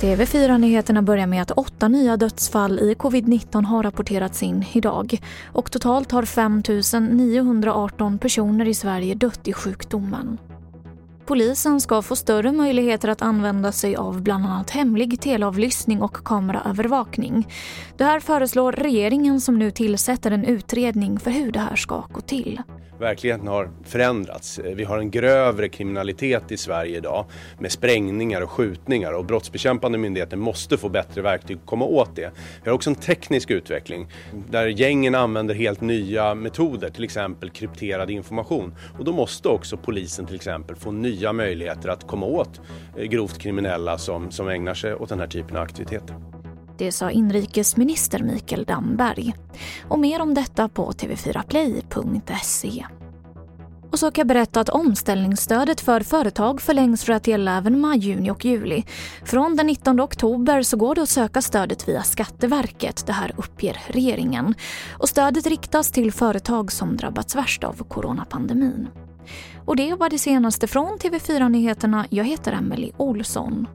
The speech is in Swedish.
TV4-nyheterna börjar med att 8 nya dödsfall i covid-19 har rapporterats in idag. Och totalt har 5 918 personer i Sverige dött i sjukdomen. Polisen ska få större möjligheter att använda sig av bland annat hemlig teleavlyssning och kameraövervakning. Det här föreslår regeringen som nu tillsätter en utredning för hur det här ska gå till. Verkligheten har förändrats. Vi har en grövre kriminalitet i Sverige idag med sprängningar och skjutningar, och brottsbekämpande myndigheter måste få bättre verktyg att komma åt det. Vi har också en teknisk utveckling där gängen använder helt nya metoder, till exempel krypterad information, och då måste också polisen till exempel få nya möjligheter att komma åt grovt kriminella som ägnar sig åt den här typen av aktiviteter. Det sa inrikesminister Mikael Damberg. Och mer om detta på tv4play.se. Och så kan jag berätta att omställningsstödet för företag förlängs för att gälla även maj, juni och juli. Från den 19 oktober så går det att söka stödet via Skatteverket, det här uppger regeringen. Och stödet riktas till företag som drabbats värst av coronapandemin. Och det var det senaste från TV4-nyheterna. Jag heter Emelie Olsson.